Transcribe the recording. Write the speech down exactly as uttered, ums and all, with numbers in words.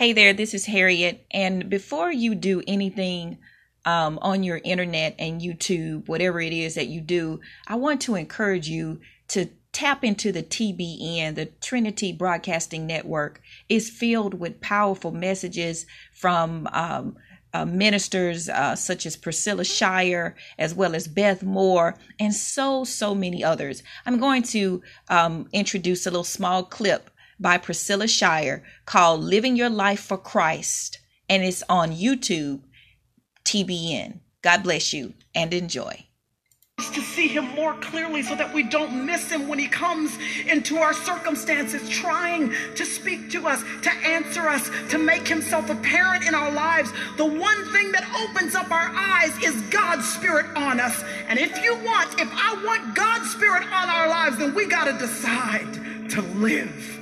Hey there, this is Harriet. And before you do anything um, on your internet and YouTube, whatever it is that you do, I want to encourage you to tap into the T B N, the Trinity Broadcasting Network. It's filled with powerful messages from um, uh, ministers uh, such as Priscilla Shirer, as well as Beth Moore, and so, so many others. I'm going to um, introduce a little small clip by Priscilla Shirer called Living Your Life for Christ, and it's on YouTube, T B N. God bless you and enjoy. To see him more clearly so that we don't miss him when he comes into our circumstances, trying to speak to us, to answer us, to make himself apparent in our lives. The one thing that opens up our eyes is God's Spirit on us. And if you want, if I want God's Spirit on our lives, then we got to decide to live